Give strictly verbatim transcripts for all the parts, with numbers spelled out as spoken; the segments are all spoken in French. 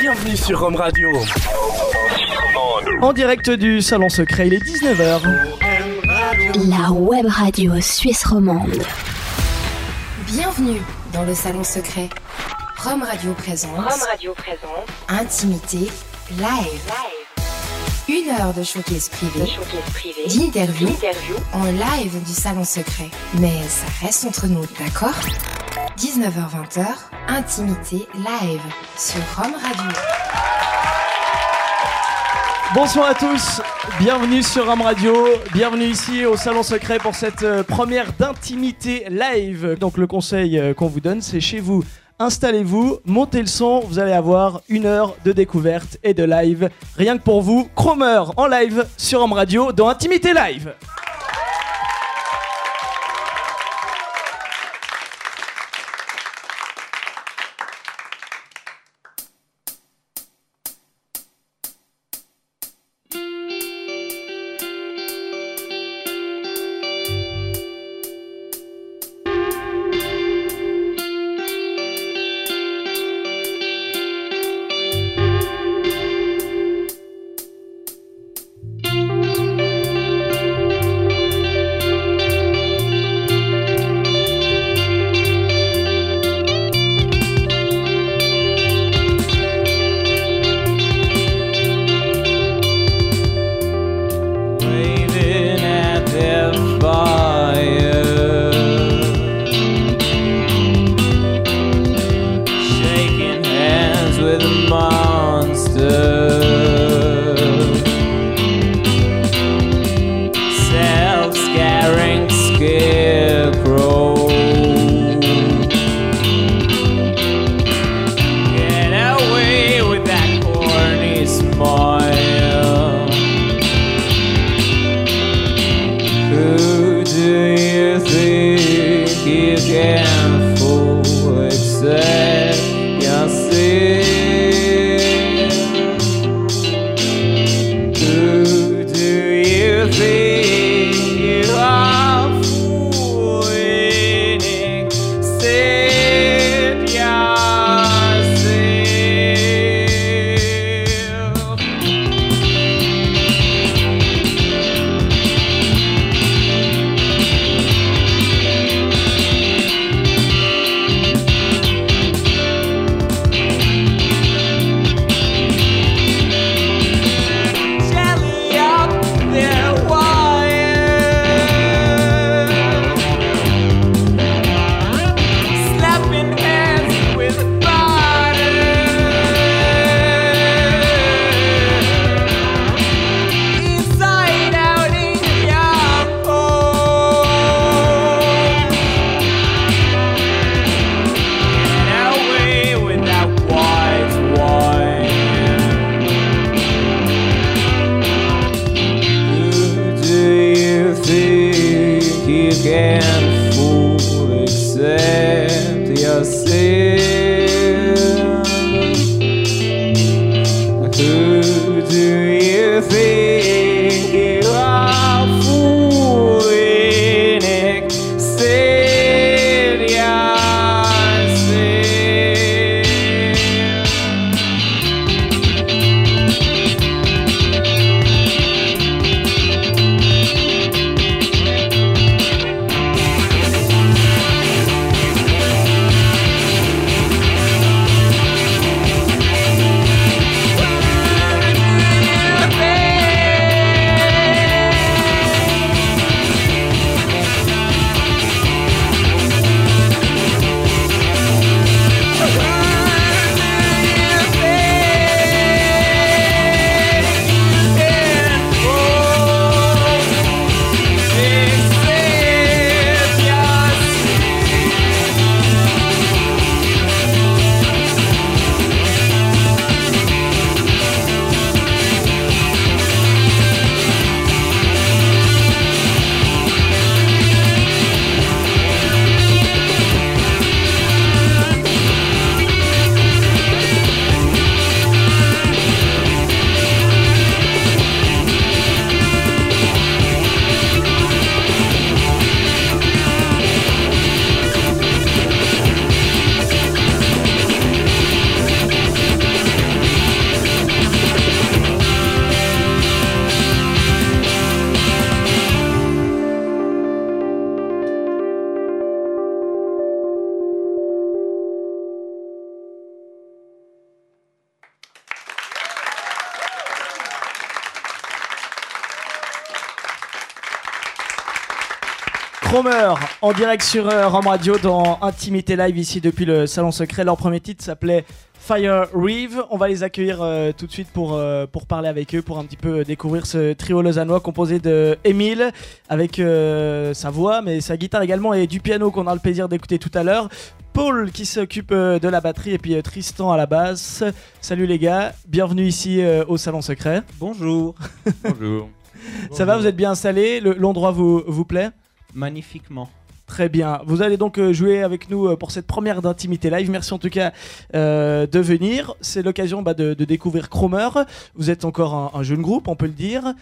bienvenue sur Rome Radio. En direct du Salon Secret, il est dix-neuf heures. La web radio suisse romande. Bienvenue dans le Salon Secret. Rome Radio présente. Rome Radio présente. Intimité live. Live. Une heure de showcase privé, privé d'interviews d'interview. En live du Salon Secret. Mais ça reste entre nous, d'accord? dix-neuf heures vingt, Intimité live sur Rome Radio. Bonsoir à tous, bienvenue sur Rome Radio, bienvenue ici au Salon Secret pour cette première d'Intimité live. Donc le conseil qu'on vous donne, c'est chez vous. Installez-vous, montez le son, vous allez avoir une heure de découverte et de live. Rien que pour vous, Cromer en live sur Rome Radio dans Intimité Live. Cromer en direct sur euh, Ram Radio dans Intimité Live ici depuis le Salon Secret. Leur premier titre s'appelait Fireweave. On va les accueillir euh, tout de suite pour, euh, pour parler avec eux, pour un petit peu découvrir ce trio lausannois composé de Émile avec euh, sa voix mais sa guitare également et du piano qu'on a le plaisir d'écouter tout à l'heure. Paul qui s'occupe euh, de la batterie et puis euh, Tristan à la basse. Salut les gars, bienvenue ici euh, au Salon Secret. Bonjour. Bonjour. Ça va, vous êtes bien installés, l'endroit vous, vous plaît? Magnifiquement. Très bien, vous allez donc jouer avec nous pour cette première d'Intimité Live, merci en tout cas euh, de venir. C'est l'occasion bah, de, de découvrir Cromer, vous êtes encore un, un jeune groupe on peut le dire.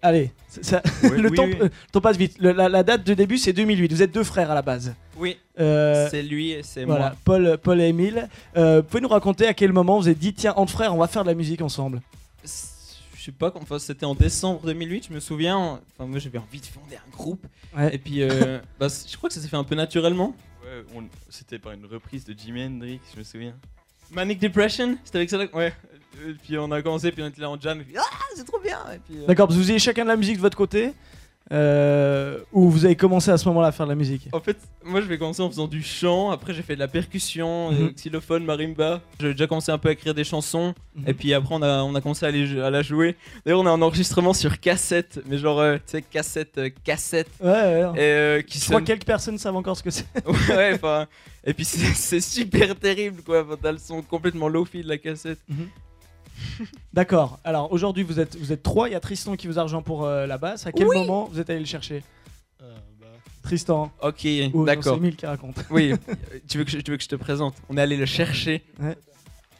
Allez, ça, oui, le oui, temps, oui. Euh, temps passe vite, le, la, la date de début c'est deux mille huit, vous êtes deux frères à la base. Oui, euh, c'est lui et c'est voilà, moi. Paul, Paul et Émile, euh, pouvez nous raconter à quel moment vous êtes dit tiens entre frères on va faire de la musique ensemble? Je sais pas, enfin, c'était en décembre deux mille huit, je me souviens. Enfin, moi j'avais envie de fonder un groupe. Ouais. Et puis, euh, bah, je crois que ça s'est fait un peu naturellement. Ouais, on, c'était par une reprise de Jimi Hendrix, je me souviens. Manic Depression, c'était avec ça là. Ouais. Et puis on a commencé, puis on était là en jam. Et puis, ah, c'est trop bien. Et puis, euh... D'accord, parce que vous avez chacun de la musique de votre côté. Euh, ou vous avez commencé à ce moment-là à faire de la musique? En fait, moi je vais commencer en faisant du chant, après j'ai fait de la percussion, mmh. xylophone, marimba. J'ai déjà commencé un peu à écrire des chansons, mmh. et puis après on a, on a commencé à, les, à la jouer. D'ailleurs, on a un enregistrement sur cassette, mais genre, euh, tu sais, cassette, euh, cassette. Ouais, ouais. Et, euh, qui je sonne... crois que quelques personnes savent encore ce que c'est. Ouais, enfin. Et puis c'est, c'est super terrible quoi, t'as le son complètement low-fi de la cassette. Mmh. D'accord, alors aujourd'hui vous êtes, vous êtes trois, il y a Tristan qui vous a rejoint pour euh, la basse, à quel oui. moment vous êtes allé le chercher? euh, bah... Tristan. Ok, oh, d'accord. C'est Émile qui raconte. Oui, tu veux, que je, tu veux que je te présente? On est allé le chercher. Ouais.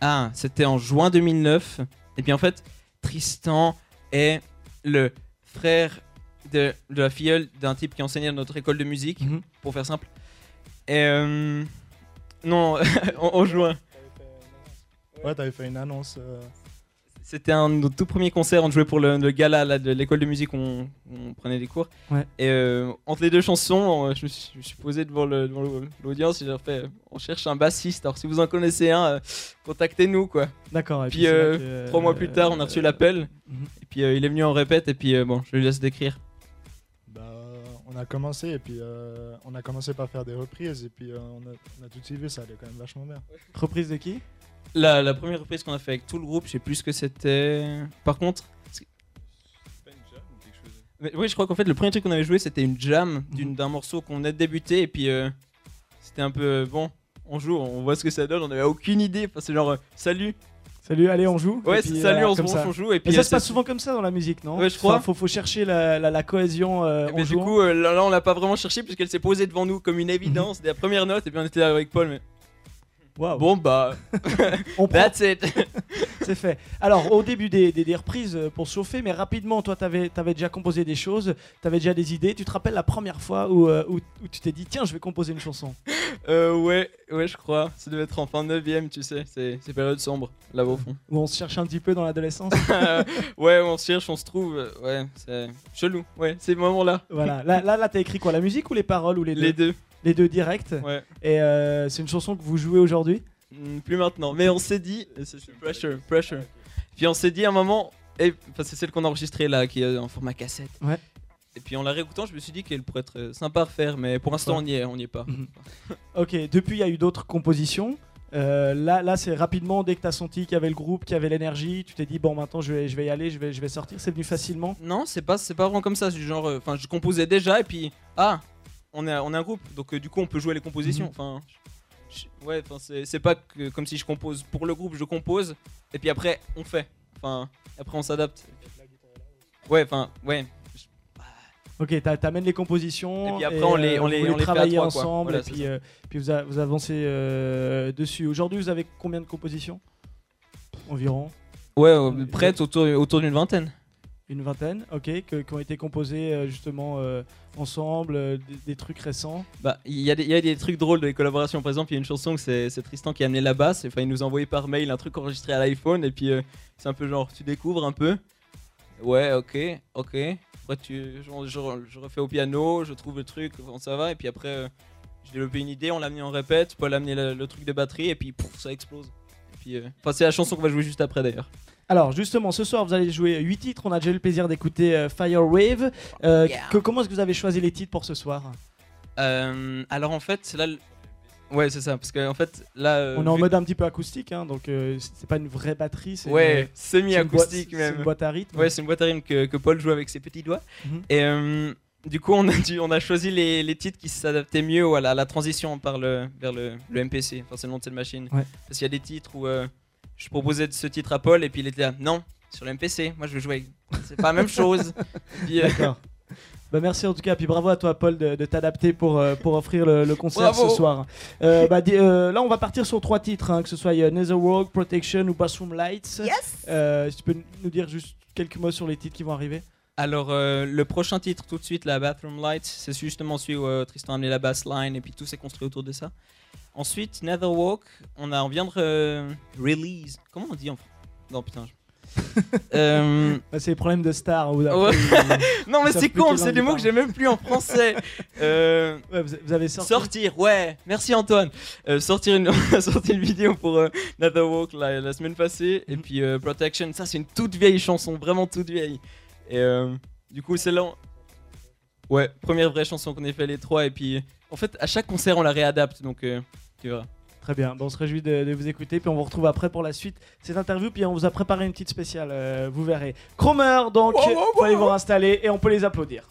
Ah, c'était en juin deux mille neuf, et puis en fait, Tristan est le frère de, de la filleule d'un type qui enseignait à notre école de musique, mm-hmm. pour faire simple. Et euh, non, en, en juin. Ouais, t'avais fait une annonce. Euh... C'était un de nos tout premiers concerts, on jouait pour le, le gala là, de l'école de musique, on, on prenait des cours. Ouais. Et euh, entre les deux chansons, on, je, me suis, je me suis posé devant, le, devant l'audience et j'ai fait on cherche un bassiste, alors si vous en connaissez un, euh, contactez-nous quoi. D'accord. Et puis, puis euh, que, trois euh, mois plus tard, on a reçu euh, l'appel, euh, et puis euh, il est venu en répète, et puis euh, bon, je lui laisse décrire. Bah, on a commencé, et puis euh, on a commencé par faire des reprises, et puis euh, on, a, on a tout suivi, ça allait quand même vachement bien. Reprise de qui? La, la première reprise qu'on a fait avec tout le groupe, je sais plus ce que c'était. Par contre, c'est pas une jam ou quelque chose. Mais, oui, je crois qu'en fait le premier truc qu'on avait joué, c'était une jam d'une, mmh. d'un morceau qu'on a débuté et puis euh, c'était un peu euh, bon. On joue, on voit ce que ça donne. On n'avait aucune idée. Enfin, c'est genre euh, salut. Salut, allez, on joue. Ouais, et puis, salut, euh, on se branche, on joue. Et puis, et ça euh, se passe souvent comme ça dans la musique, non? Ouais, je crois. Enfin, faut, faut chercher la, la, la cohésion. Euh, en du coup, euh, là, là, on l'a pas vraiment cherché puisqu'elle s'est posée devant nous comme une évidence dès la première note. Et puis on était là avec Paul, mais. Wow. Bon bah, on that's it. C'est fait. Alors au début des, des, des reprises pour chauffer, mais rapidement toi t'avais, t'avais déjà composé des choses, t'avais déjà des idées, tu te rappelles la première fois où, où, où tu t'es dit tiens je vais composer une chanson? euh, Ouais, ouais je crois, ça devait être en fin neuvième tu sais, c'est, c'est période sombre là au fond. Où on se cherche un petit peu dans l'adolescence. Ouais on se cherche, on se trouve, ouais c'est chelou, ouais ces moments là. Voilà, là, là, là t'as écrit quoi, la musique ou les paroles ou les deux? Les deux. Les deux directs. Ouais. Et euh, c'est une chanson que vous jouez aujourd'hui? mmh, Plus maintenant, mais on s'est dit c'est, c'est Pressure, Pressure. Puis on s'est dit à un moment, et, c'est celle qu'on a enregistrée là, qui est en format cassette. Ouais. Et puis en la réécoutant, je me suis dit qu'elle pourrait être sympa à refaire, mais pour l'instant ouais. on n'y est, on n'y est pas. Mmh. Ok, depuis il y a eu d'autres compositions. Euh, là, là c'est rapidement, dès que t'as senti qu'il y avait le groupe, qu'il y avait l'énergie, tu t'es dit bon maintenant je vais, je vais y aller, je vais, je vais sortir, c'est venu facilement? Non, c'est pas, c'est pas vraiment comme ça, c'est genre, enfin euh, je composais déjà et puis, ah On est, on est un groupe, donc euh, du coup on peut jouer les compositions. Enfin, je, je, ouais, enfin c'est, c'est pas que, comme si je compose pour le groupe, je compose et puis après on fait. Enfin, après on s'adapte. Ouais, enfin, ouais. Je... Ok, t'a, t'amènes les compositions. Et puis après et, on les, on, on les, on les travaille ensemble. Voilà, et puis, euh, puis vous, a, vous avancez euh, dessus. Aujourd'hui, vous avez combien de compositions environ? Ouais, ouais prêtes autour, autour d'une vingtaine. Une vingtaine, ok, que, qui ont été composés euh, justement euh, ensemble, euh, des, des trucs récents. Bah, il y, y a des trucs drôles dans les collaborations. Par exemple, il y a une chanson que c'est, c'est Tristan qui a amené la basse. Enfin, il nous a envoyé par mail un truc enregistré à l'iPhone. Et puis, euh, c'est un peu genre, tu découvres un peu. Ouais, ok, ok. Après, tu, genre, genre, je refais au piano, je trouve le truc, enfin, ça va. Et puis après, euh, j'ai développé une idée, on l'a amené en répète. Paul a amené le, le truc de batterie et puis pouf, ça explose. Et puis, euh, c'est la chanson qu'on va jouer juste après d'ailleurs. Alors justement ce soir vous allez jouer huit titres, on a déjà eu le plaisir d'écouter euh, Fireweave. Euh, yeah. que, comment est-ce que vous avez choisi les titres pour ce soir? Euh, alors en fait, là... Ouais, c'est ça, parce que en fait, là... Euh, on est en mode un petit peu acoustique, hein, donc euh, c'est pas une vraie batterie, c'est... Ouais, semi-acoustique même. C'est une boîte à rythme. Ouais, c'est une boîte à rythme que, que Paul joue avec ses petits doigts. Mm-hmm. Et euh, du coup, on a, dû, on a choisi les, les titres qui s'adaptaient mieux à la, à la transition par le, vers le, le M P C, enfin c'est le nom de cette machine. Ouais. Parce qu'il y a des titres où euh, je proposais ce titre à Paul, et puis il était là, non, sur le M P C, moi je veux jouer, c'est pas la même chose. Puis, euh, d'accord. Bah merci en tout cas, puis bravo à toi Paul de, de t'adapter pour, euh, pour offrir le, le concert bravo. Ce soir. Euh, bah, euh, là on va partir sur trois titres, hein, que ce soit euh, Netherwalk, Protection ou Bathroom Lights. Yes. Euh, si tu peux nous dire juste quelques mots sur les titres qui vont arriver. Alors euh, le prochain titre tout de suite, la Bathroom Lights, c'est justement celui où euh, Tristan a amené la bassline et puis tout s'est construit autour de ça. Ensuite Netherwalk, on, a, on vient de euh, release, comment on dit en français ? Non putain, je... euh... bah, c'est les problèmes de stars. Ou ouais. Non mais c'est con, c'est des mots que j'ai même plus en français. euh... ouais, vous avez sorti... Sortir, ouais, merci Antoine. Euh, sortir une... On a sorti une vidéo pour euh, Netherwalk la, la semaine passée, et puis euh, Protection, ça c'est une toute vieille chanson, vraiment toute vieille. Et euh, du coup c'est là... On... Ouais, première vraie chanson qu'on ait fait les trois, et puis en fait à chaque concert on la réadapte, donc euh, tu verras. Très bien, bon, on se réjouit de, de vous écouter, puis on vous retrouve après pour la suite de cette interview, puis on vous a préparé une petite spéciale, euh, vous verrez. Cromer, donc, il wow, wow, wow. Faut vous installer et on peut les applaudir.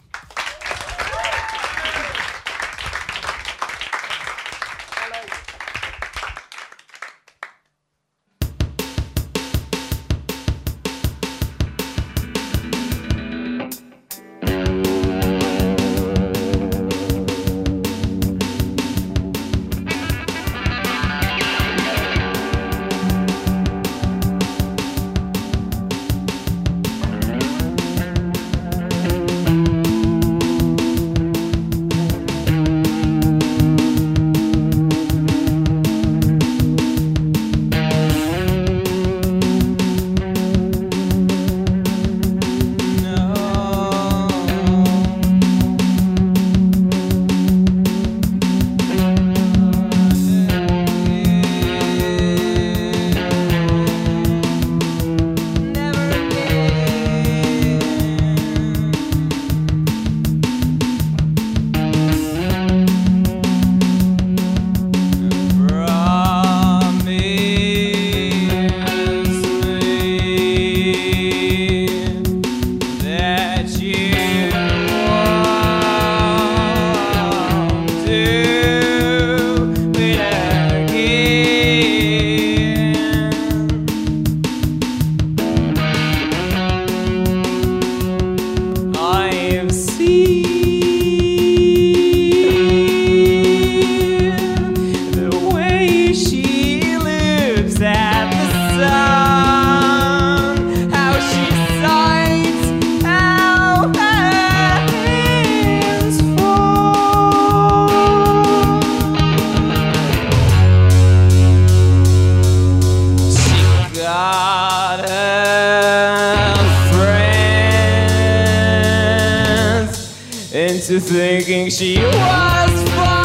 Thinking she was fine,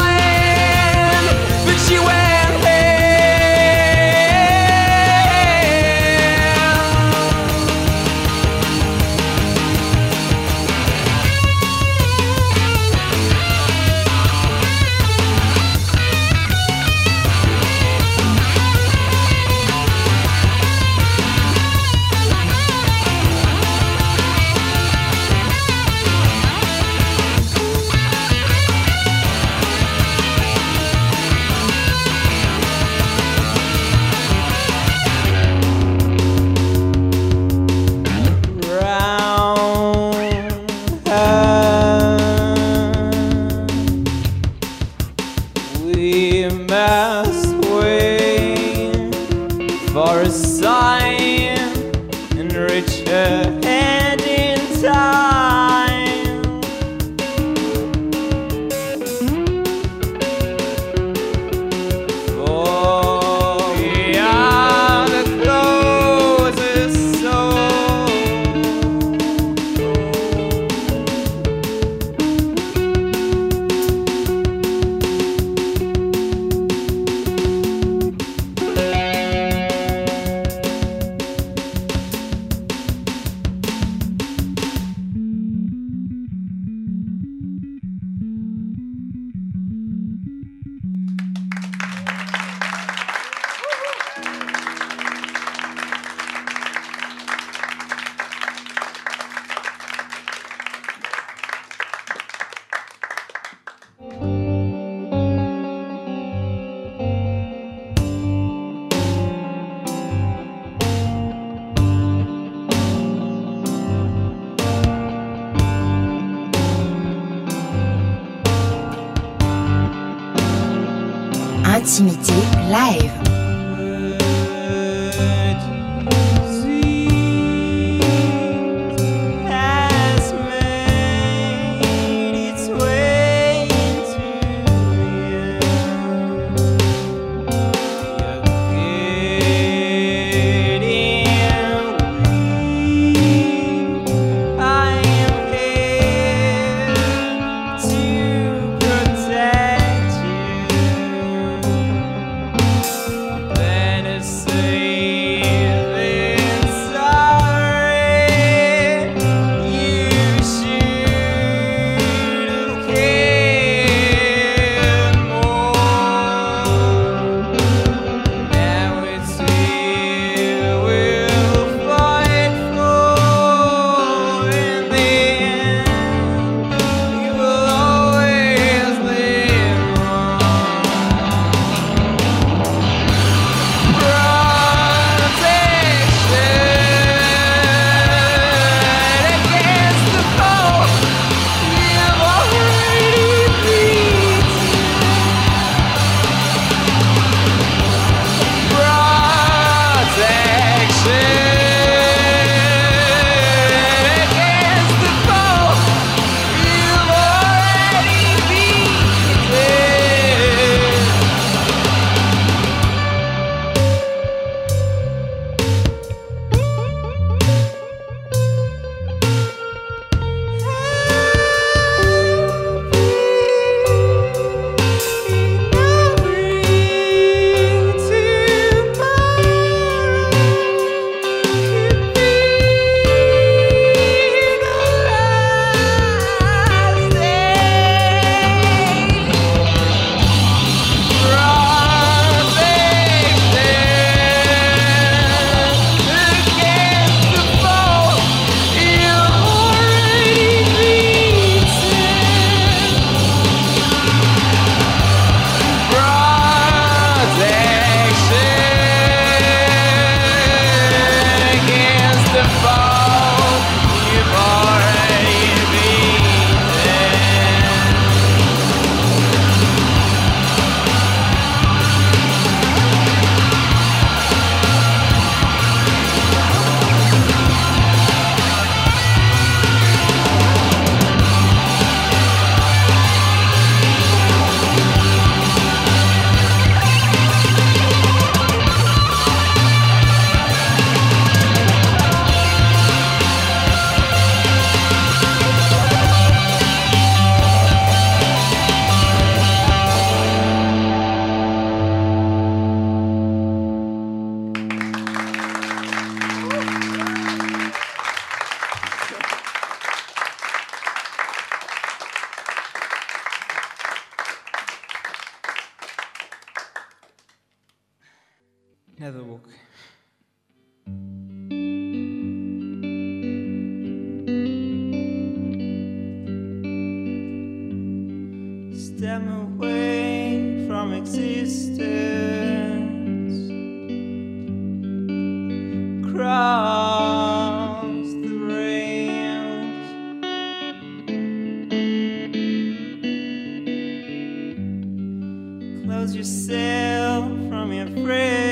but she went Proximity live. Netherwalk. Stem away from existence, cross the rails, close yourself from your friends.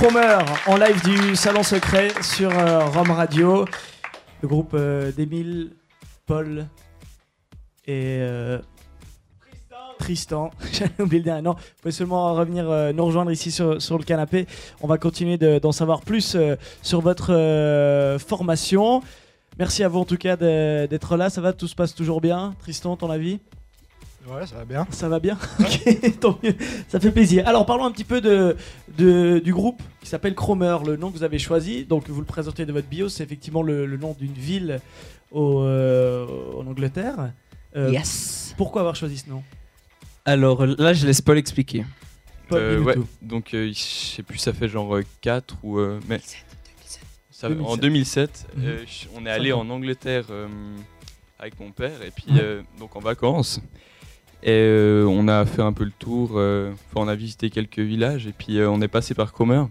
Cromer en live du Salon Secret sur euh, Rome Radio, le groupe euh, d'Émile, Paul et euh, Tristan. Tristan. J'allais oublier le dernier nom. Vous pouvez seulement revenir euh, nous rejoindre ici sur, sur le canapé. On va continuer de, d'en savoir plus euh, sur votre euh, formation. Merci à vous en tout cas de, d'être là. Ça va, tout se passe toujours bien. Tristan, ton avis ? Ouais, ça va bien. Ça va bien. Ok, tant mieux. Ça fait plaisir. Alors, parlons un petit peu de, de, du groupe qui s'appelle Cromer, le nom que vous avez choisi. Donc, vous le présentez de votre bio, c'est effectivement le, le nom d'une ville au, euh, en Angleterre. Euh, yes. Pourquoi avoir choisi ce nom ? Alors, là, je laisse Paul expliquer. Paul, euh, ouais, donc, euh, je sais plus, ça fait genre quatre ou... Euh, mais ça, deux mille sept. En deux mille sept, mmh. euh, on est allé en Angleterre euh, avec mon père, et puis, mmh. euh, donc en vacances. Et euh, on a fait un peu le tour, euh, on a visité quelques villages, et puis euh, on est passé par Cromer.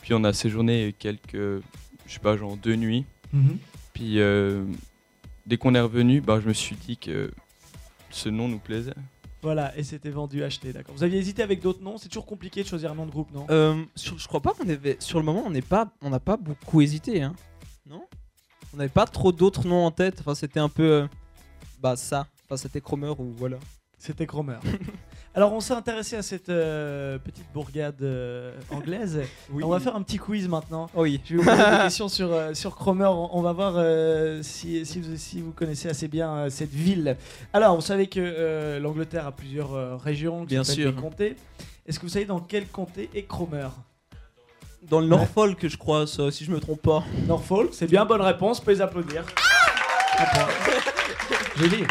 Puis on a séjourné quelques, je sais pas, genre deux nuits. Mm-hmm. Puis euh, dès qu'on est revenu, bah, je me suis dit que ce nom nous plaisait. Voilà, et c'était vendu, acheté, d'accord. Vous aviez hésité avec d'autres noms ? C'est toujours compliqué de choisir un nom de groupe, non ? euh, sur, Je crois pas qu'on avait, sur le moment, on n'a pas beaucoup hésité, hein. Non ? On n'avait pas trop d'autres noms en tête, enfin c'était un peu, euh, bah ça, enfin c'était Cromer ou voilà. C'était Cromer. Alors on s'est intéressé à cette euh, petite bourgade euh, anglaise. Oui. On va faire un petit quiz maintenant. Oh oui. Je vais vous poser des questions sur, euh, sur Cromer. On va voir euh, si, si, vous, si vous connaissez assez bien euh, cette ville. Alors vous savez que euh, l'Angleterre a plusieurs euh, régions. Bien sûr. Des comtés. Est-ce que vous savez dans quel comté est Cromer ? Dans le Norfolk, ouais. Je crois, ça, si je me trompe pas. Norfolk, c'est bien bonne réponse. Peux les applaudir. Ah joli.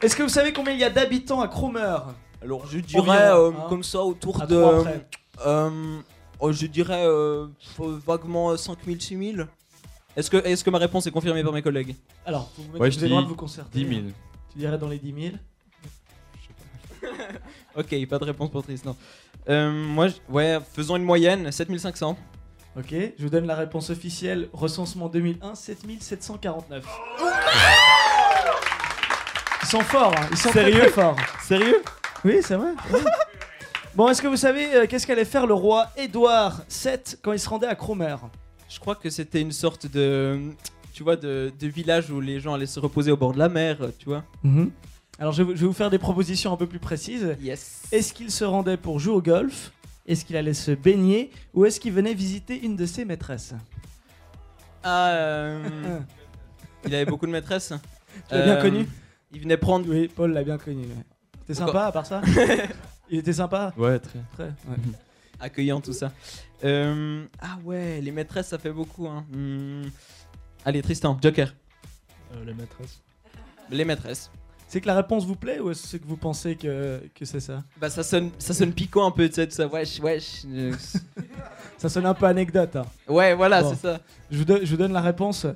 Est-ce que vous savez combien il y a d'habitants à Cromer ? Alors je dirais euh, hein, comme ça autour de... Euh, oh, je dirais euh, vaguement cinq mille, six mille. Est-ce que, est-ce que ma réponse est confirmée par mes collègues ? Alors, vous, vous, ouais, vous avez le droit de vous concerter. dix mille. Hein. Tu dirais dans les dix mille ? Je sais pas. Ok, pas de réponse pour Tristan. Euh, moi, ouais, faisons une moyenne, sept mille cinq cents. Ok, je vous donne la réponse officielle. Recensement deux mille un, sept mille sept cent quarante-neuf. Oh ils sont forts, hein. Ils sont sérieux très, très forts. Sérieux ? Oui, c'est vrai. Oui. Bon, est-ce que vous savez euh, qu'est-ce qu'allait faire le roi Édouard sept quand il se rendait à Cromer ? Je crois que c'était une sorte de, tu vois, de, de village où les gens allaient se reposer au bord de la mer, tu vois. Mm-hmm. Alors, je, je vais vous faire des propositions un peu plus précises. Yes. Est-ce qu'il se rendait pour jouer au golf ? Est-ce qu'il allait se baigner ? Ou est-ce qu'il venait visiter une de ses maîtresses ? Ah, euh... il avait beaucoup de maîtresses. Tu l'as euh... bien connu ? Il venait prendre... Oui, Paul l'a bien connu. Ouais. T'es sympa à part ça ? Il était sympa ? Ouais, très. Très ouais. Accueillant, tout ça. Euh... Ah ouais, les maîtresses, ça fait beaucoup. Hein. Mmh. Allez, Tristan, Joker. Euh, les maîtresses. Les maîtresses. C'est que la réponse vous plaît ou est-ce que vous pensez que, que c'est ça ? Bah ça sonne, ça sonne piquant un peu, tu sais, tout ça. Wesh, wesh. Euh... ça sonne un peu anecdote. Hein. Ouais, voilà, bon. C'est ça. Je vous, do- je vous donne la réponse.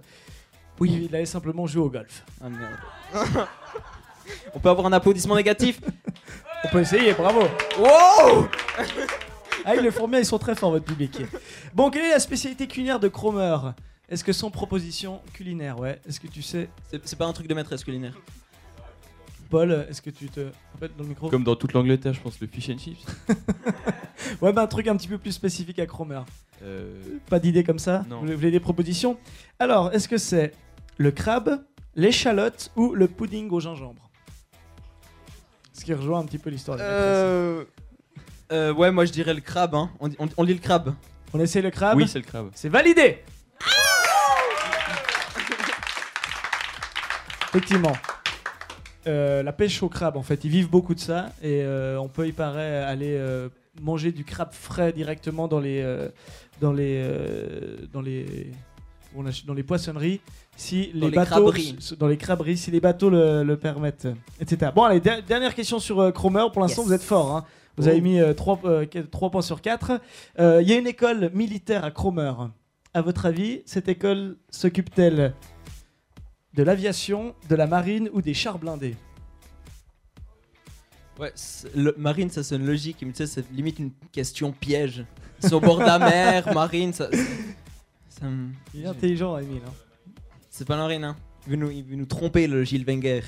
Oui, il allait simplement jouer au golf. Ah merde. On peut avoir un applaudissement négatif ? On peut essayer, bravo. Wow ! Ah, ils le font bien, ils sont très forts, votre public. Bon, quelle est la spécialité culinaire de Cromer ? Est-ce que son proposition culinaire, ouais, est-ce que tu sais ? C'est, c'est pas un truc de maîtresse culinaire. Paul, est-ce que tu te... En fait, dans le micro ? Comme dans toute l'Angleterre, je pense, le fish and chips. Ouais, bah un truc un petit peu plus spécifique à Cromer. Euh... Pas d'idée comme ça ? Non. Vous voulez des propositions ? Alors, est-ce que c'est le crabe, l'échalote ou le pudding au gingembre ? Ce qui rejoint un petit peu l'histoire de la euh... euh, ouais, moi je dirais le crabe, hein. On, on, on dit le crabe. On essaie le crabe ? Oui, c'est le crabe. C'est validé. Effectivement. Euh, la pêche au crabe, en fait, ils vivent beaucoup de ça et euh, on peut, il paraît, aller euh, manger du crabe frais directement dans les euh, dans les euh, dans les on achète, dans les poissonneries si les, les bateaux craberies. Dans les craberies si les bateaux le, le permettent, et cetera. Bon, allez, de- dernière question sur euh, Cromer. Pour l'instant, yes. Vous êtes fort. Hein. Vous oh. avez mis euh, trois, euh, quatre, trois points sur quatre. Il euh, y a une école militaire à Cromer. À votre avis, cette école s'occupe-t-elle de l'aviation, de la marine ou des chars blindés? Ouais, le, marine, ça sonne logique, mais tu sais, c'est limite une question piège. Sur bord de la mer, marine, ça... ça il est intelligent, Emile. Hein. C'est pas la marine, hein. Il veut nous, il veut nous tromper, le Gilles Wenger.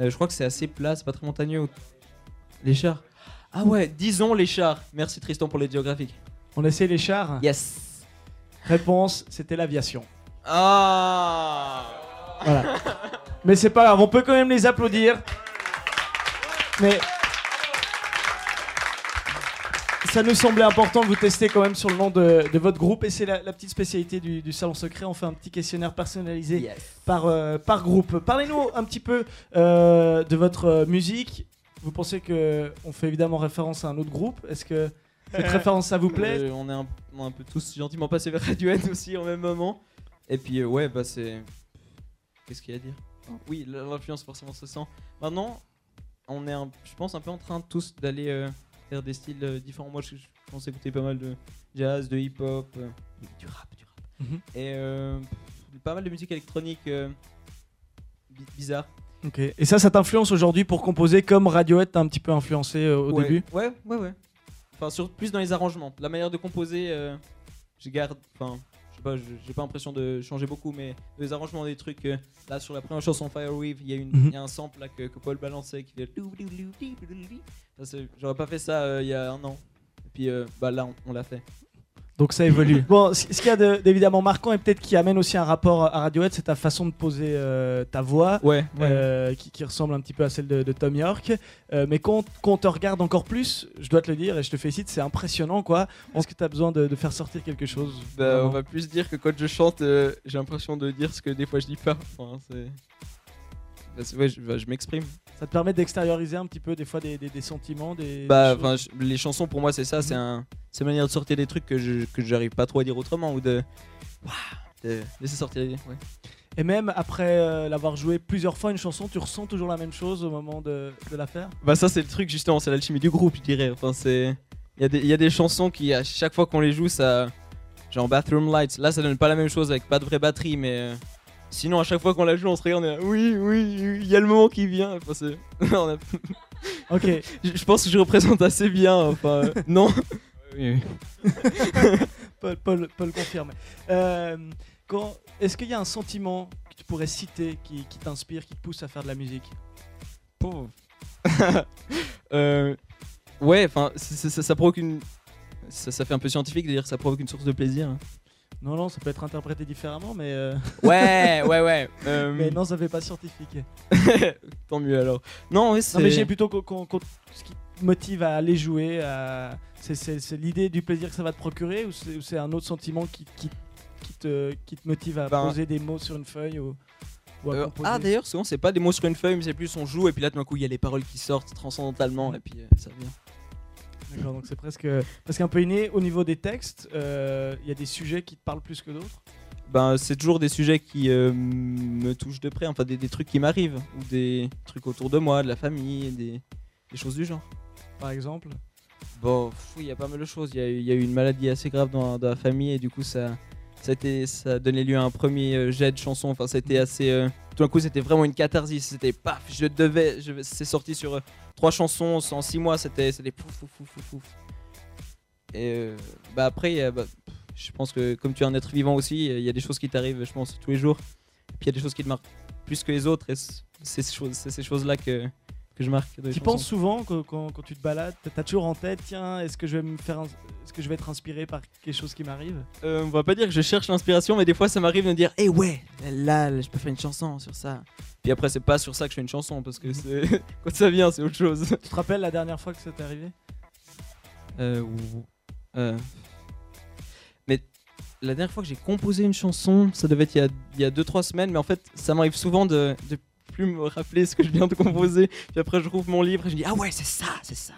euh, je crois que c'est assez plat, c'est pas très montagneux. Les chars. Ah ouais, disons les chars. Merci Tristan pour les géographiques. On essaie les chars? Yes. Réponse, c'était l'aviation. Ah. Voilà. Mais c'est pas grave, on peut quand même les applaudir. Mais ça nous semblait important que vous testiez quand même sur le nom de, de votre groupe. Et c'est la, la petite spécialité du, du Salon Secret. On fait un petit questionnaire personnalisé yes. par, euh, par groupe. Parlez-nous un petit peu euh, de votre musique. Vous pensez qu'on fait évidemment référence à un autre groupe? Est-ce que cette référence, ça vous plaît? euh, on, est un, on est un peu tous gentiment passés vers Radiohead aussi en même moment. Et puis euh, ouais, bah c'est... Qu'est-ce qu'il y a à dire? Oui, l'influence forcément se sent. Maintenant, on est, un, je pense, un peu en train tous d'aller euh, vers des styles euh, différents. Moi, je, je pense écouter pas mal de jazz, de hip-hop, euh, du rap, du rap. Mm-hmm. Et euh, pas mal de musique électronique euh, bi- bizarre. Ok. Et ça, ça t'influence aujourd'hui pour composer comme Radiohead t'a un petit peu influencé euh, au ouais. début? Ouais, ouais, ouais. Enfin, sur, plus dans les arrangements. La manière de composer, euh, je garde... Enfin, bah, j'ai pas l'impression de changer beaucoup, mais les arrangements des trucs euh, là sur la première chanson Fireweave, il y a une mm-hmm. y a un sample là que, que Paul balançait qui fait enfin, j'aurais pas fait ça il euh, y a un an et puis euh, bah là on, on l'a fait, donc ça évolue. Bon, ce qu'il y a de, d'évidemment marquant et peut-être qui amène aussi un rapport à Radiohead, c'est ta façon de poser euh, ta voix ouais, ouais. Euh, qui, qui ressemble un petit peu à celle de, de Thom Yorke, euh, mais quand, quand on te regarde encore plus, je dois te le dire et je te félicite, c'est impressionnant quoi. Est-ce que tu as besoin de, de faire sortir quelque chose? Bah, on va plus dire que quand je chante euh, j'ai l'impression de dire ce que des fois je dis pas, enfin, c'est... Bah, c'est... Ouais, je, bah, je m'exprime. Ça te permet d'extérioriser un petit peu des fois des, des, des sentiments, des... Bah, des ch- les chansons pour moi c'est ça, mmh. c'est un... C'est une manière de sortir des trucs que je que j'arrive pas trop à dire autrement ou de, de laisser sortir. Ouais. Et même après euh, l'avoir joué plusieurs fois une chanson, tu ressens toujours la même chose au moment de, de la faire? Bah ça c'est le truc justement, c'est l'alchimie du groupe je dirais. Enfin c'est, il y a des il y a des chansons qui à chaque fois qu'on les joue ça, genre Bathroom Lights. Là ça donne pas la même chose avec pas de vraie batterie, mais euh... sinon à chaque fois qu'on la joue on se regarde et oui oui il oui, y a le moment qui vient. Enfin c'est, ok. je, je pense que je représente assez bien. Enfin euh... non. Oui, oui. Paul, Paul, Paul confirme. Euh, quand, est-ce qu'il y a un sentiment que tu pourrais citer qui, qui t'inspire, qui te pousse à faire de la musique? Pauvre. euh, ouais, enfin, ça, ça, ça provoque une. Ça, ça fait un peu scientifique de dire que ça provoque une source de plaisir. Hein. Non, non, ça peut être interprété différemment, mais. Euh... Ouais, ouais, ouais. Euh... Mais non, ça fait pas scientifique. Tant mieux alors. Non, oui, c'est. Non, mais j'ai plutôt qu'on, qu'on, qu'on, ce qui motive à aller jouer, à... c'est, c'est, c'est l'idée du plaisir que ça va te procurer ou c'est, ou c'est un autre sentiment qui, qui, qui, te, qui te motive à ben poser des mots sur une feuille ou, ou à euh, composer? Ah d'ailleurs souvent c'est pas des mots sur une feuille mais c'est plus on joue et puis là tout d'un coup il y a les paroles qui sortent transcendantalement et puis euh, ça vient. D'accord, donc c'est presque, presque un peu inné. Au niveau des textes, il euh, y a des sujets qui te parlent plus que d'autres? Ben, c'est toujours des sujets qui euh, me touchent de près, enfin des, des trucs qui m'arrivent ou des trucs autour de moi, de la famille, des, des choses du genre. Par exemple? Bon, il y a pas mal de choses. Il y, y a eu une maladie assez grave dans, dans la famille et du coup, ça, ça, a été, ça a donné lieu à un premier jet de chanson. Enfin, c'était assez. Euh, tout d'un coup, c'était vraiment une catharsis. C'était paf, je devais. Je, c'est sorti sur euh, trois chansons en six mois. C'était, c'était pouf, pouf, pouf, pouf, pouf. Et euh, bah après, bah, je pense que comme tu es un être vivant aussi, il y a des choses qui t'arrivent, je pense, tous les jours. Et puis il y a des choses qui te marquent plus que les autres. Et c'est ces choses, c'est ces choses-là que. Que je marque. Tu penses souvent quand, quand, quand tu te balades, t'as toujours en tête, tiens, est-ce que je vais me faire, ins- est-ce que je vais être inspiré par quelque chose qui m'arrive? euh, On va pas dire que je cherche l'inspiration, mais des fois ça m'arrive de me dire, eh hey, ouais, là, là, je peux faire une chanson sur ça. Puis après c'est pas sur ça que je fais une chanson parce que c'est... quand ça vient c'est autre chose. Tu te rappelles la dernière fois que ça t'est arrivé? Euh, euh... Mais la dernière fois que j'ai composé une chanson, ça devait être il y a deux trois semaines, mais en fait, ça m'arrive souvent de, de plus me rappeler ce que je viens de composer. Puis après, je rouvre mon livre et je dis « Ah ouais, c'est ça, c'est ça !»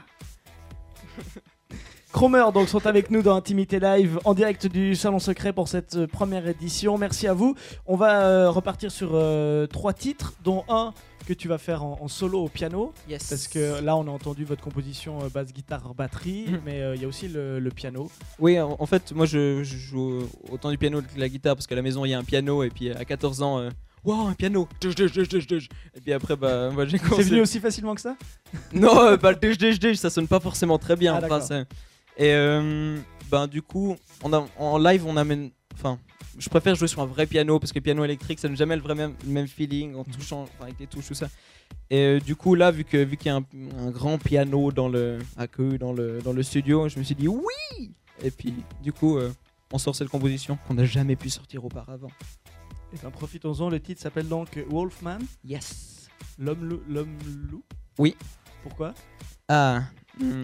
Cromer donc sont avec nous dans Intimité Live en direct du Salon Secret pour cette première édition. Merci à vous. On va euh, repartir sur euh, trois titres, dont un que tu vas faire en, en solo au piano. Yes. Parce que là, on a entendu votre composition euh, basse, guitare, batterie, mmh. mais il euh, y a aussi le, le piano. Oui, en, en fait, moi, je, je joue autant du piano que de la guitare parce qu'à la maison, il y a un piano et puis à quatorze ans... Euh, Wow, un piano. Et puis après, bah, bah j'ai commencé. C'est venu aussi facilement que ça? Non, bah, ça sonne pas forcément très bien. Ah, enfin, et euh, bah, du coup, on a, en live, on amène. Enfin, je préfère jouer sur un vrai piano parce que le piano électrique, ça n'a jamais le vrai même, même feeling en touchant, enfin, avec les touches, tout ça. Et euh, du coup, là, vu que vu qu'il y a un, un grand piano dans le, à queue, dans le, dans le studio, je me suis dit oui. Et puis, du coup, euh, on sort cette composition qu'on n'a jamais pu sortir auparavant. Ben, profitons-en, le titre s'appelle donc Wolfman. Yes. L'homme loup, l'homme loup. Oui. Pourquoi? Ah,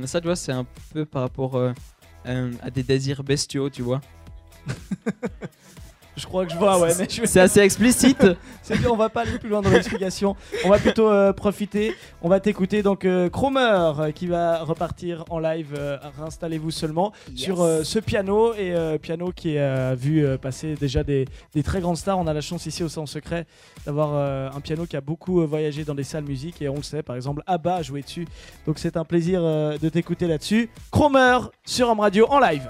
ça tu vois, c'est un peu par rapport euh, euh, à des désirs bestiaux, tu vois. Je crois que je vois, ouais. Mais je... C'est assez explicite. C'est bien, on va pas aller plus loin dans l'explication. On va plutôt euh, profiter. On va t'écouter donc euh, Cromer euh, qui va repartir en live. Euh, Réinstallez-vous seulement yes. sur euh, ce piano et euh, piano qui a euh, vu euh, passer déjà des, des très grandes stars. On a la chance ici au Salon Secret d'avoir euh, un piano qui a beaucoup euh, voyagé dans des salles musique et on le sait. Par exemple, Abba a joué dessus. Donc c'est un plaisir euh, de t'écouter là-dessus. Cromer sur Home Radio en live.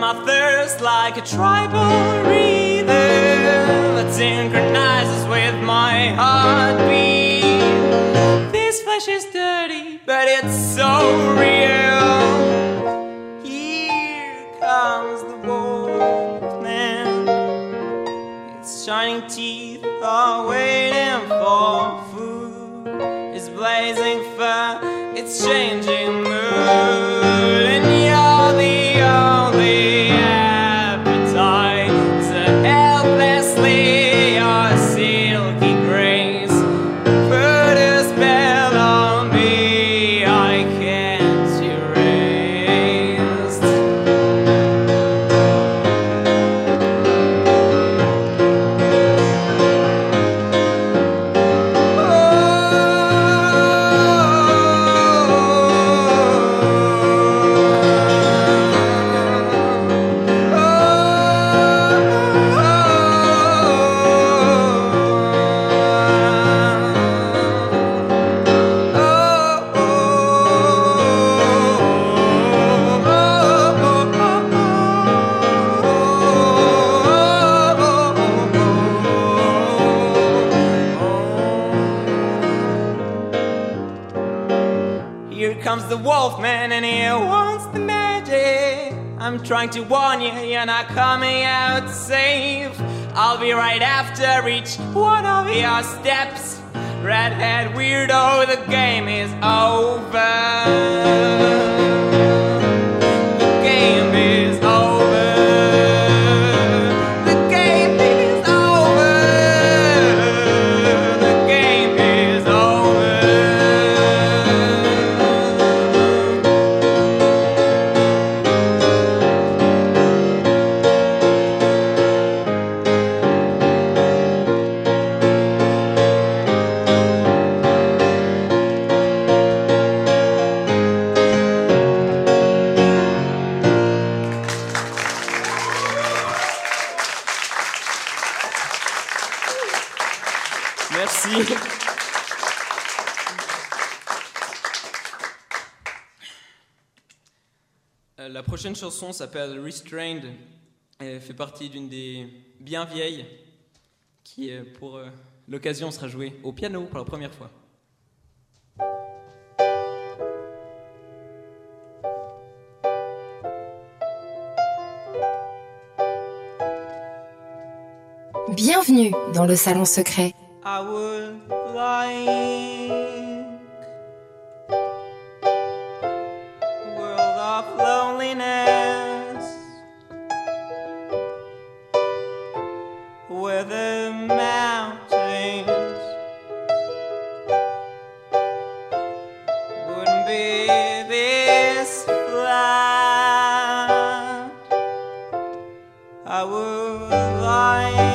My thirst like a tribal rhythm that synchronizes with my heartbeat. This flesh is dirty, but it's so real. Here comes the wolfman. Its shining teeth are waiting for food. It's blazing fire, it's changing mood. And you're the only Wolfman, and he wants the magic. I'm trying to warn you, you're not coming out safe. I'll be right after each one of your steps. Redhead weirdo, the game is over. The game is over. La prochaine chanson s'appelle Restrained. Elle fait partie d'une des bien vieilles qui, pour l'occasion, sera jouée au piano pour la première fois. Bienvenue dans le Salon Secret. I would like loneliness, where the mountains wouldn't be this flat. I would lie.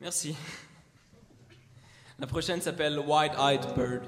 Merci. La prochaine s'appelle Wide-Eyed Bird.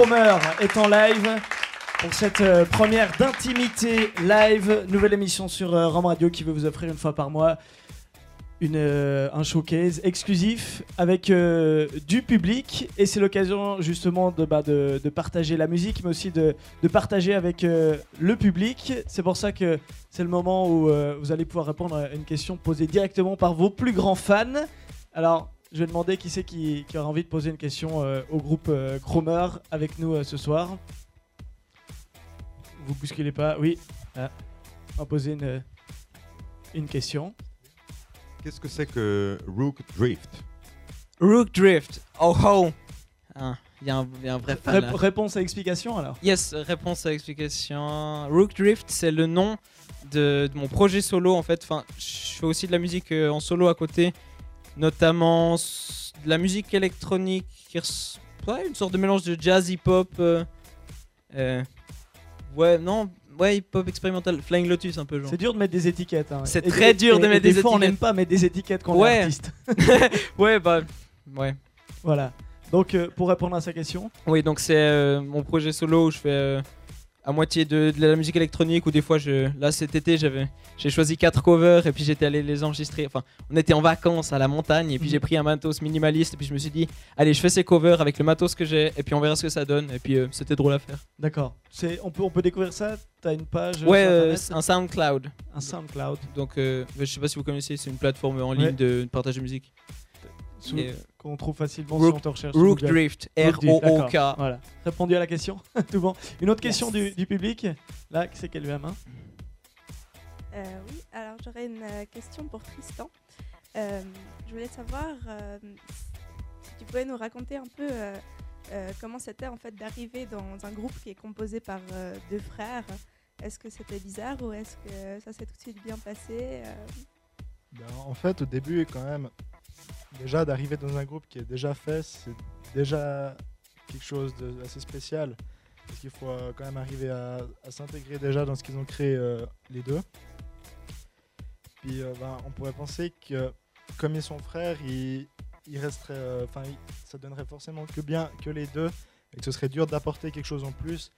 Cromer est en live pour cette euh, première d'intimité live, nouvelle émission sur euh, Ram Radio qui veut vous offrir une fois par mois une, euh, un showcase exclusif avec euh, du public, et c'est l'occasion justement de, bah, de, de partager la musique mais aussi de, de partager avec euh, le public. C'est pour ça que c'est le moment où euh, vous allez pouvoir répondre à une question posée directement par vos plus grands fans. Alors je vais demander qui c'est qui, qui aura envie de poser une question euh, au groupe euh, Cromer avec nous euh, ce soir. Vous bousculez pas, oui. Ah. On va poser une, une question. Qu'est-ce que c'est que Rook Drift? Rook Drift, oh oh. Ah, y a un, y a un vrai fan. Rép- réponse à explication alors? Yes, réponse à explication. Rook Drift, c'est le nom de, de mon projet solo en fait. Enfin, je fais aussi de la musique euh, en solo à côté. Notamment de la musique électronique, qui res... ouais, une sorte de mélange de jazz, hip-hop, euh... Euh... ouais non, ouais hip-hop expérimental, Flying Lotus un peu genre. C'est dur de mettre des étiquettes. Hein. C'est et très des... dur de et mettre et des, des fois, étiquettes. On n'aime pas mettre des étiquettes quand ouais. on est artiste. ouais bah ouais. Voilà. Donc euh, pour répondre à sa question. Oui, donc c'est euh, mon projet solo où je fais euh, à moitié de, de la musique électronique, ou des fois je, là cet été j'avais j'ai choisi quatre covers et puis j'étais allé les enregistrer, enfin on était en vacances à la montagne et puis mmh. j'ai pris un matos minimaliste et puis je me suis dit allez je fais ces covers avec le matos que j'ai et puis on verra ce que ça donne, et puis euh, c'était drôle à faire. D'accord, c'est, on peut, on peut découvrir ça, t'as une page? Ouais, euh, un SoundCloud. Un SoundCloud. Donc euh, je sais pas si vous connaissez, c'est une plateforme en ligne ouais. de, de partage de musique. Sous, euh, qu'on trouve facilement Rook, si on te recherche. Rook Drift, R O O K. Voilà. Répondu à la question, tout bon. Une autre question yes. du, du public. Là, c'est qu'elle lui a main. Euh, oui, alors j'aurais une question pour Tristan. Euh, je voulais savoir euh, si tu pouvais nous raconter un peu euh, euh, comment c'était en fait d'arriver dans un groupe qui est composé par euh, deux frères. Est-ce que c'était bizarre ou est-ce que ça s'est tout de suite bien passé? euh... ben, En fait, au début, quand même. Déjà d'arriver dans un groupe qui est déjà fait, c'est déjà quelque chose d'assez spécial, parce qu'il faut quand même arriver à, à s'intégrer déjà dans ce qu'ils ont créé euh, les deux. Puis euh, ben, on pourrait penser que comme ils sont frères, ils, ils resteraient, enfin euh, ça donnerait forcément que bien que les deux, et que ce serait dur d'apporter quelque chose en plus.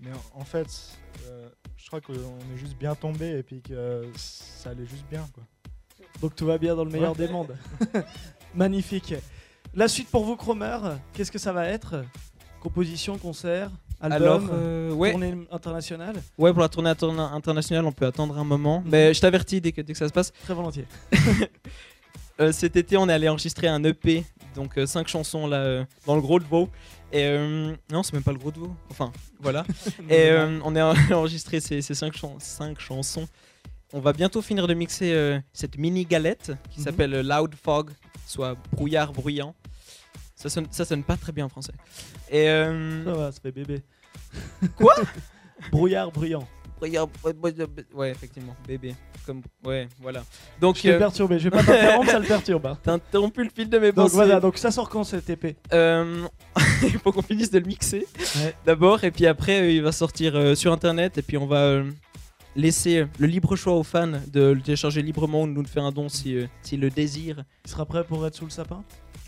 Mais en, en fait, euh, je crois qu'on est juste bien tombé et puis que euh, ça allait juste bien quoi. Donc tout va bien dans le meilleur ouais. des mondes. Magnifique. La suite pour vous, Cromer, qu'est-ce que ça va être? Composition, concert, album, Alors, euh, ouais. tournée internationale? Ouais, pour la tournée internationale, on peut attendre un moment. Mmh. Mais je t'avertis dès que, dès que ça se passe. Très volontiers. euh, cet été, on est allé enregistrer un E P, donc euh, cinq chansons là, euh, dans le Gros de Vaud. Et euh, non, c'est même pas le Gros de Vaud. Enfin, voilà. Et euh, on est allé enregistrer ces, ces cinq, chans- cinq chansons. On va bientôt finir de mixer euh, cette mini galette qui mm-hmm. s'appelle euh, Loud Fog, soit brouillard bruyant. Ça sonne, ça sonne pas très bien en français. Et euh... ça va, ça fait bébé. Quoi? Brouillard bruyant. Brouillard, ouais, effectivement, bébé. Comme, ouais, voilà. Donc, je suis euh... perturbé, je vais pas t'interrompre, ça le perturbe. Hein. T'as interrompu le fil de mes pensées. Donc voilà, donc ça sort quand cette E P? euh... Il faut qu'on finisse de le mixer ouais. d'abord, et puis après euh, il va sortir euh, sur internet, et puis on va... Euh... laisser le libre choix aux fans de le télécharger librement ou de nous faire un don si, euh, si le désirent. Il sera prêt pour être sous le sapin?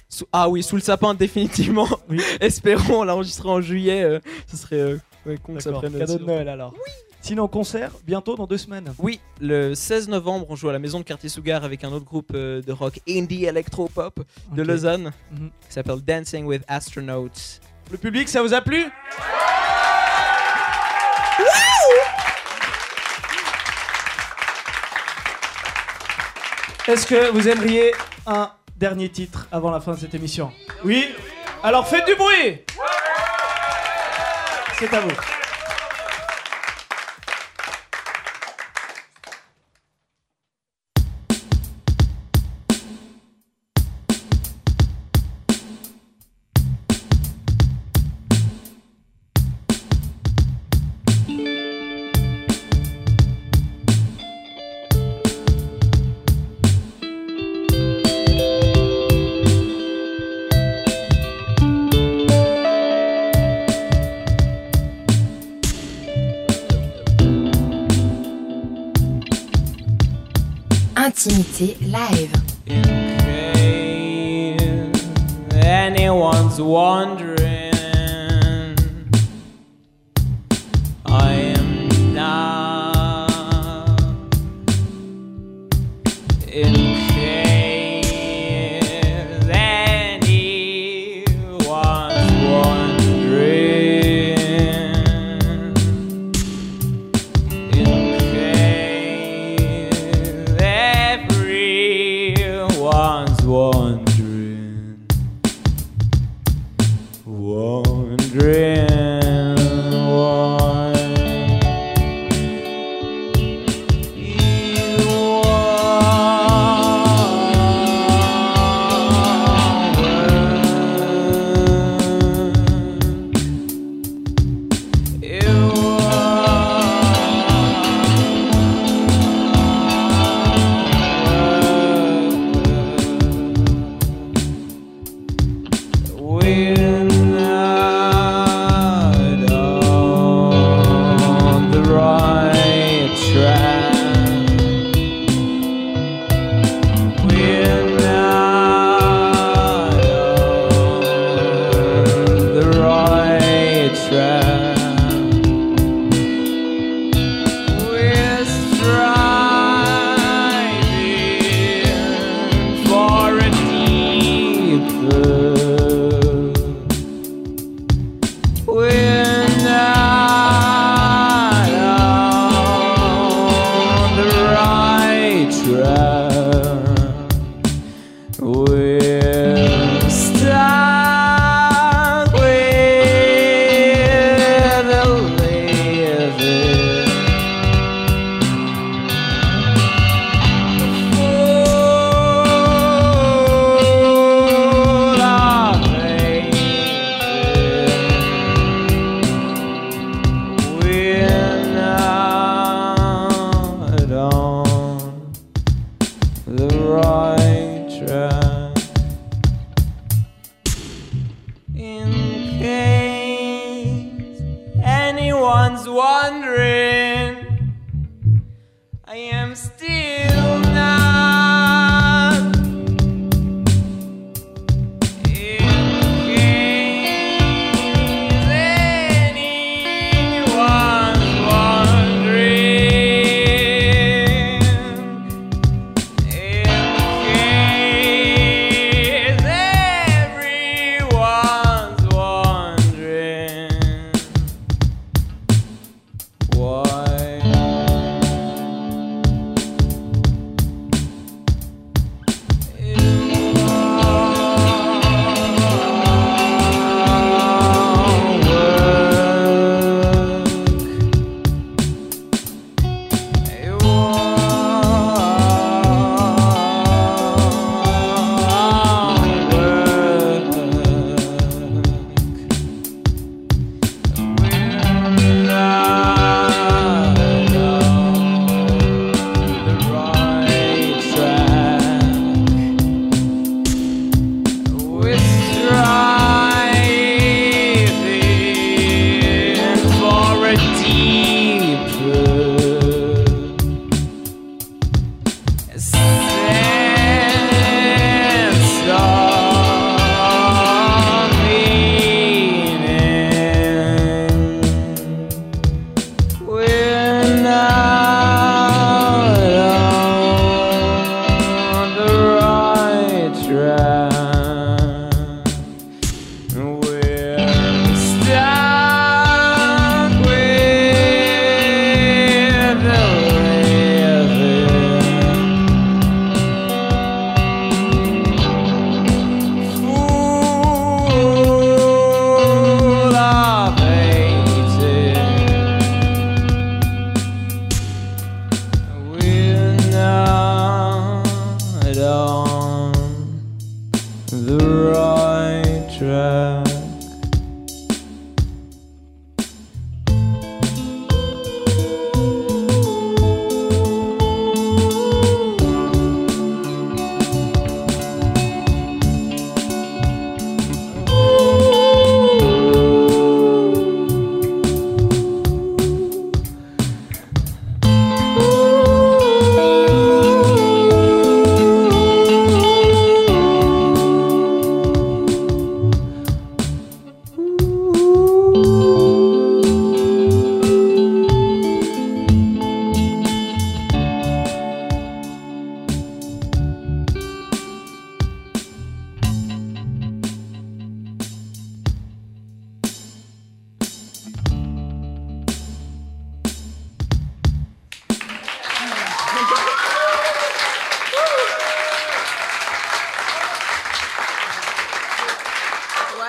Sous, ah oui, sous le sapin définitivement. Oui. Espérons, on l'a enregistré en juillet. Euh, ce serait euh, ouais, con. D'accord, que ça prenne cadeau de Noël alors. Oui. Sinon concert bientôt dans deux semaines. Oui, le seize novembre on joue à la Maison de Quartier Sugar avec un autre groupe euh, de rock indie electro pop de okay. Lausanne mm-hmm. qui s'appelle Dancing with Astronauts. Le public, ça vous a plu? Est-ce que vous aimeriez un dernier titre avant la fin de cette émission? Oui? Alors faites du bruit! C'est à vous. Live. In case anyone's wondering,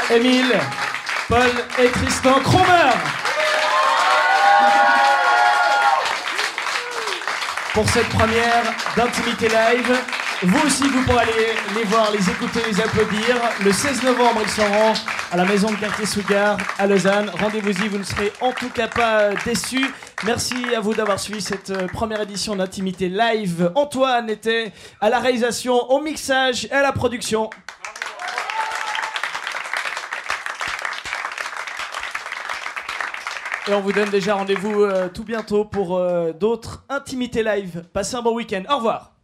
Émile, Paul et Tristan Cromer. Pour cette première d'Intimité Live, vous aussi vous pourrez aller les voir, les écouter, les applaudir. Le seize novembre, ils seront à la maison de quartier Sougard à Lausanne. Rendez-vous-y, vous ne serez en tout cas pas déçus. Merci à vous d'avoir suivi cette première édition d'Intimité Live. Antoine était à la réalisation, au mixage et à la production. Et on vous donne déjà rendez-vous euh, tout bientôt pour euh, d'autres intimités live. Passez un bon week-end. Au revoir.